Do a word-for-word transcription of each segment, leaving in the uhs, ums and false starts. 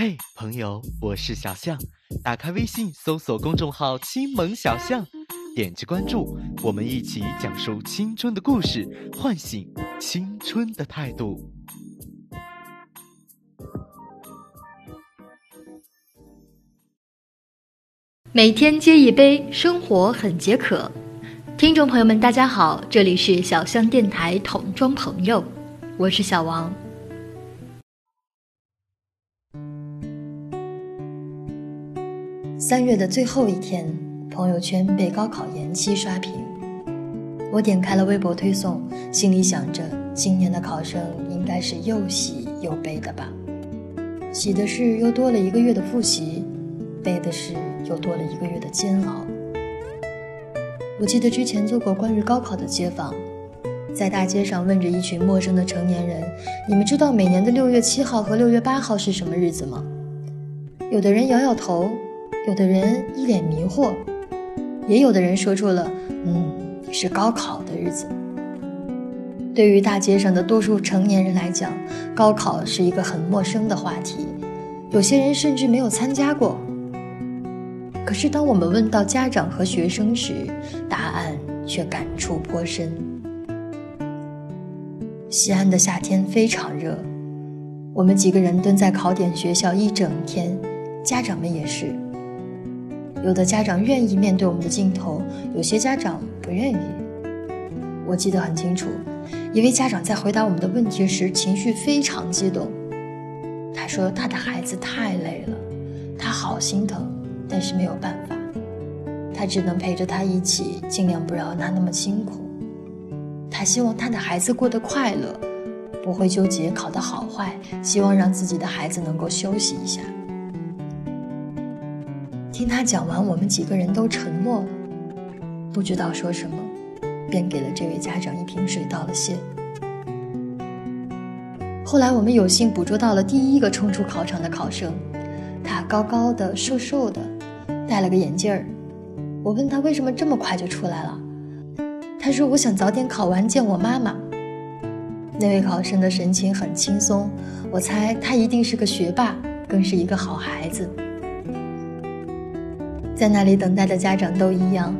嘿， hey, 朋友，我是小象。打开微信，搜索公众号“青萌小象”，点击关注，我们一起讲述青春的故事，唤醒青春的态度。每天接一杯，生活很解渴。听众朋友们，大家好，这里是小象电台桶装朋友，我是小王。三月的最后一天，朋友圈被高考延期刷屏。我点开了微博推送，心里想着今年的考生应该是又喜又悲的吧。喜的是又多了一个月的复习，悲的是又多了一个月的煎熬。我记得之前做过关于高考的街访，在大街上问着一群陌生的成年人，你们知道每年的六月七号和六月八号是什么日子吗？有的人摇摇头，有的人一脸迷惑，也有的人说出了嗯，是高考的日子。对于大街上的多数成年人来讲，高考是一个很陌生的话题，有些人甚至没有参加过。可是当我们问到家长和学生时，答案却感触颇深。西安的夏天非常热，我们几个人蹲在考点学校一整天，家长们也是。有的家长愿意面对我们的镜头，有些家长不愿意。我记得很清楚，一位家长在回答我们的问题时情绪非常激动，他说他的孩子太累了，他好心疼，但是没有办法，他只能陪着他一起，尽量不让他那么辛苦。他希望他的孩子过得快乐，不会纠结考得好坏，希望让自己的孩子能够休息一下。听他讲完，我们几个人都沉默了，不知道说什么，便给了这位家长一瓶水道了谢。后来我们有幸捕捉到了第一个冲出考场的考生，他高高的瘦瘦的，戴了个眼镜儿。我问他为什么这么快就出来了，他说我想早点考完见我妈妈。那位考生的神情很轻松，我猜他一定是个学霸，更是一个好孩子。在那里等待的家长都一样，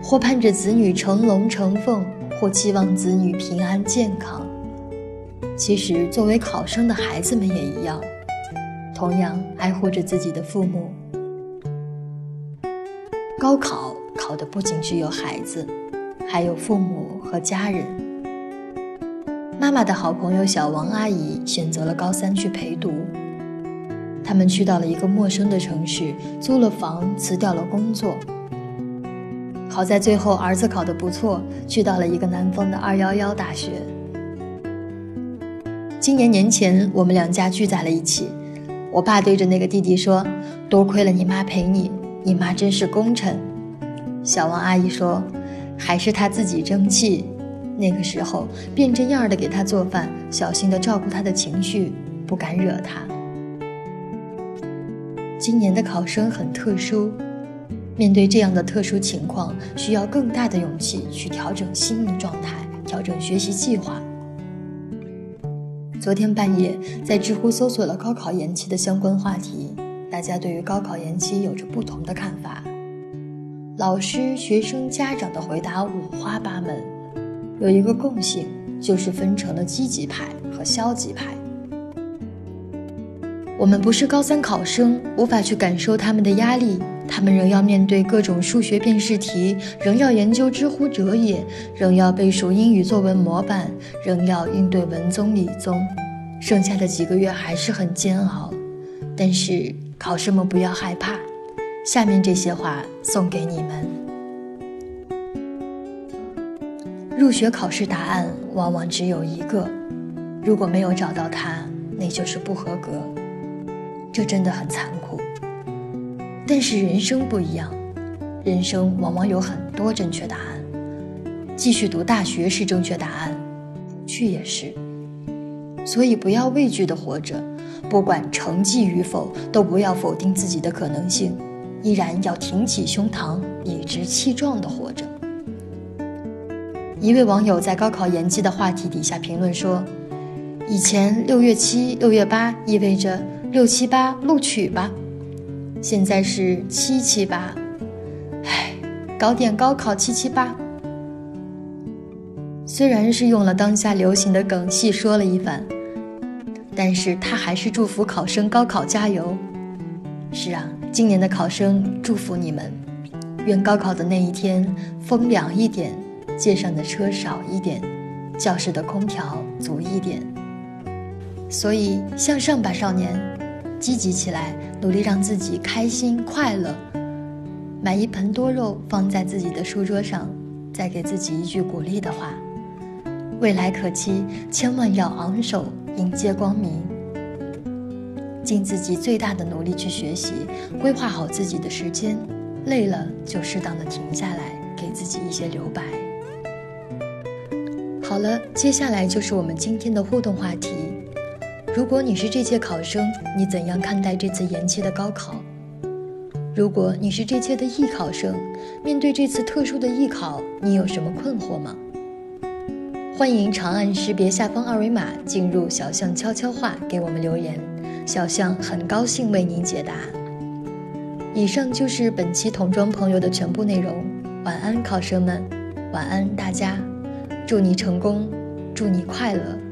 或盼着子女成龙成凤，或期望子女平安健康。其实作为考生的孩子们也一样，同样爱护着自己的父母。高考考的不仅只有孩子，还有父母和家人。妈妈的好朋友小王阿姨选择了高三去陪读，他们去到了一个陌生的城市，租了房，辞掉了工作。好在最后儿子考得不错，去到了一个南方的二幺幺大学。今年年前，我们两家聚在了一起，我爸对着那个弟弟说，多亏了你妈陪你，你妈真是功臣。小王阿姨说，还是她自己争气，那个时候变着样的给她做饭，小心的照顾她的情绪，不敢惹她。今年的考生很特殊，面对这样的特殊情况，需要更大的勇气去调整心理状态，调整学习计划。昨天半夜，在知乎搜索了高考延期的相关话题，大家对于高考延期有着不同的看法。老师、学生、家长的回答五花八门，有一个共性，就是分成了积极派和消极派。我们不是高三考生，无法去感受他们的压力，他们仍要面对各种数学辨识题，仍要研究知乎者也，仍要背熟英语作文模板，仍要应对文综理综，剩下的几个月还是很煎熬。但是考生们不要害怕，下面这些话送给你们。入学考试答案往往只有一个，如果没有找到它，那就是不合格。这真的很残酷，但是人生不一样，人生往往有很多正确答案。继续读大学是正确答案，不去也是。所以不要畏惧地活着，不管成绩与否，都不要否定自己的可能性，依然要挺起胸膛，理直气壮地活着。一位网友在高考延期的话题底下评论说，以前六月七、六月八意味着六七八录取吧，现在是七七八，唉，搞点高考七七八。虽然是用了当下流行的梗细说了一番，但是他还是祝福考生高考加油。是啊，今年的考生祝福你们，愿高考的那一天风凉一点，街上的车少一点，教室的空调足一点。所以向上吧少年，积极起来，努力让自己开心快乐。买一盆多肉放在自己的书桌上，再给自己一句鼓励的话。未来可期，千万要昂首迎接光明。尽自己最大的努力去学习，规划好自己的时间，累了就适当的停下来，给自己一些留白。好了，接下来就是我们今天的互动话题。如果你是这届考生，你怎样看待这次延期的高考？如果你是这届的艺考生，面对这次特殊的艺考，你有什么困惑吗？欢迎长按识别下方二维码进入小象悄悄话给我们留言，小象很高兴为您解答。以上就是本期童装朋友的全部内容，晚安考生们，晚安大家，祝你成功，祝你快乐。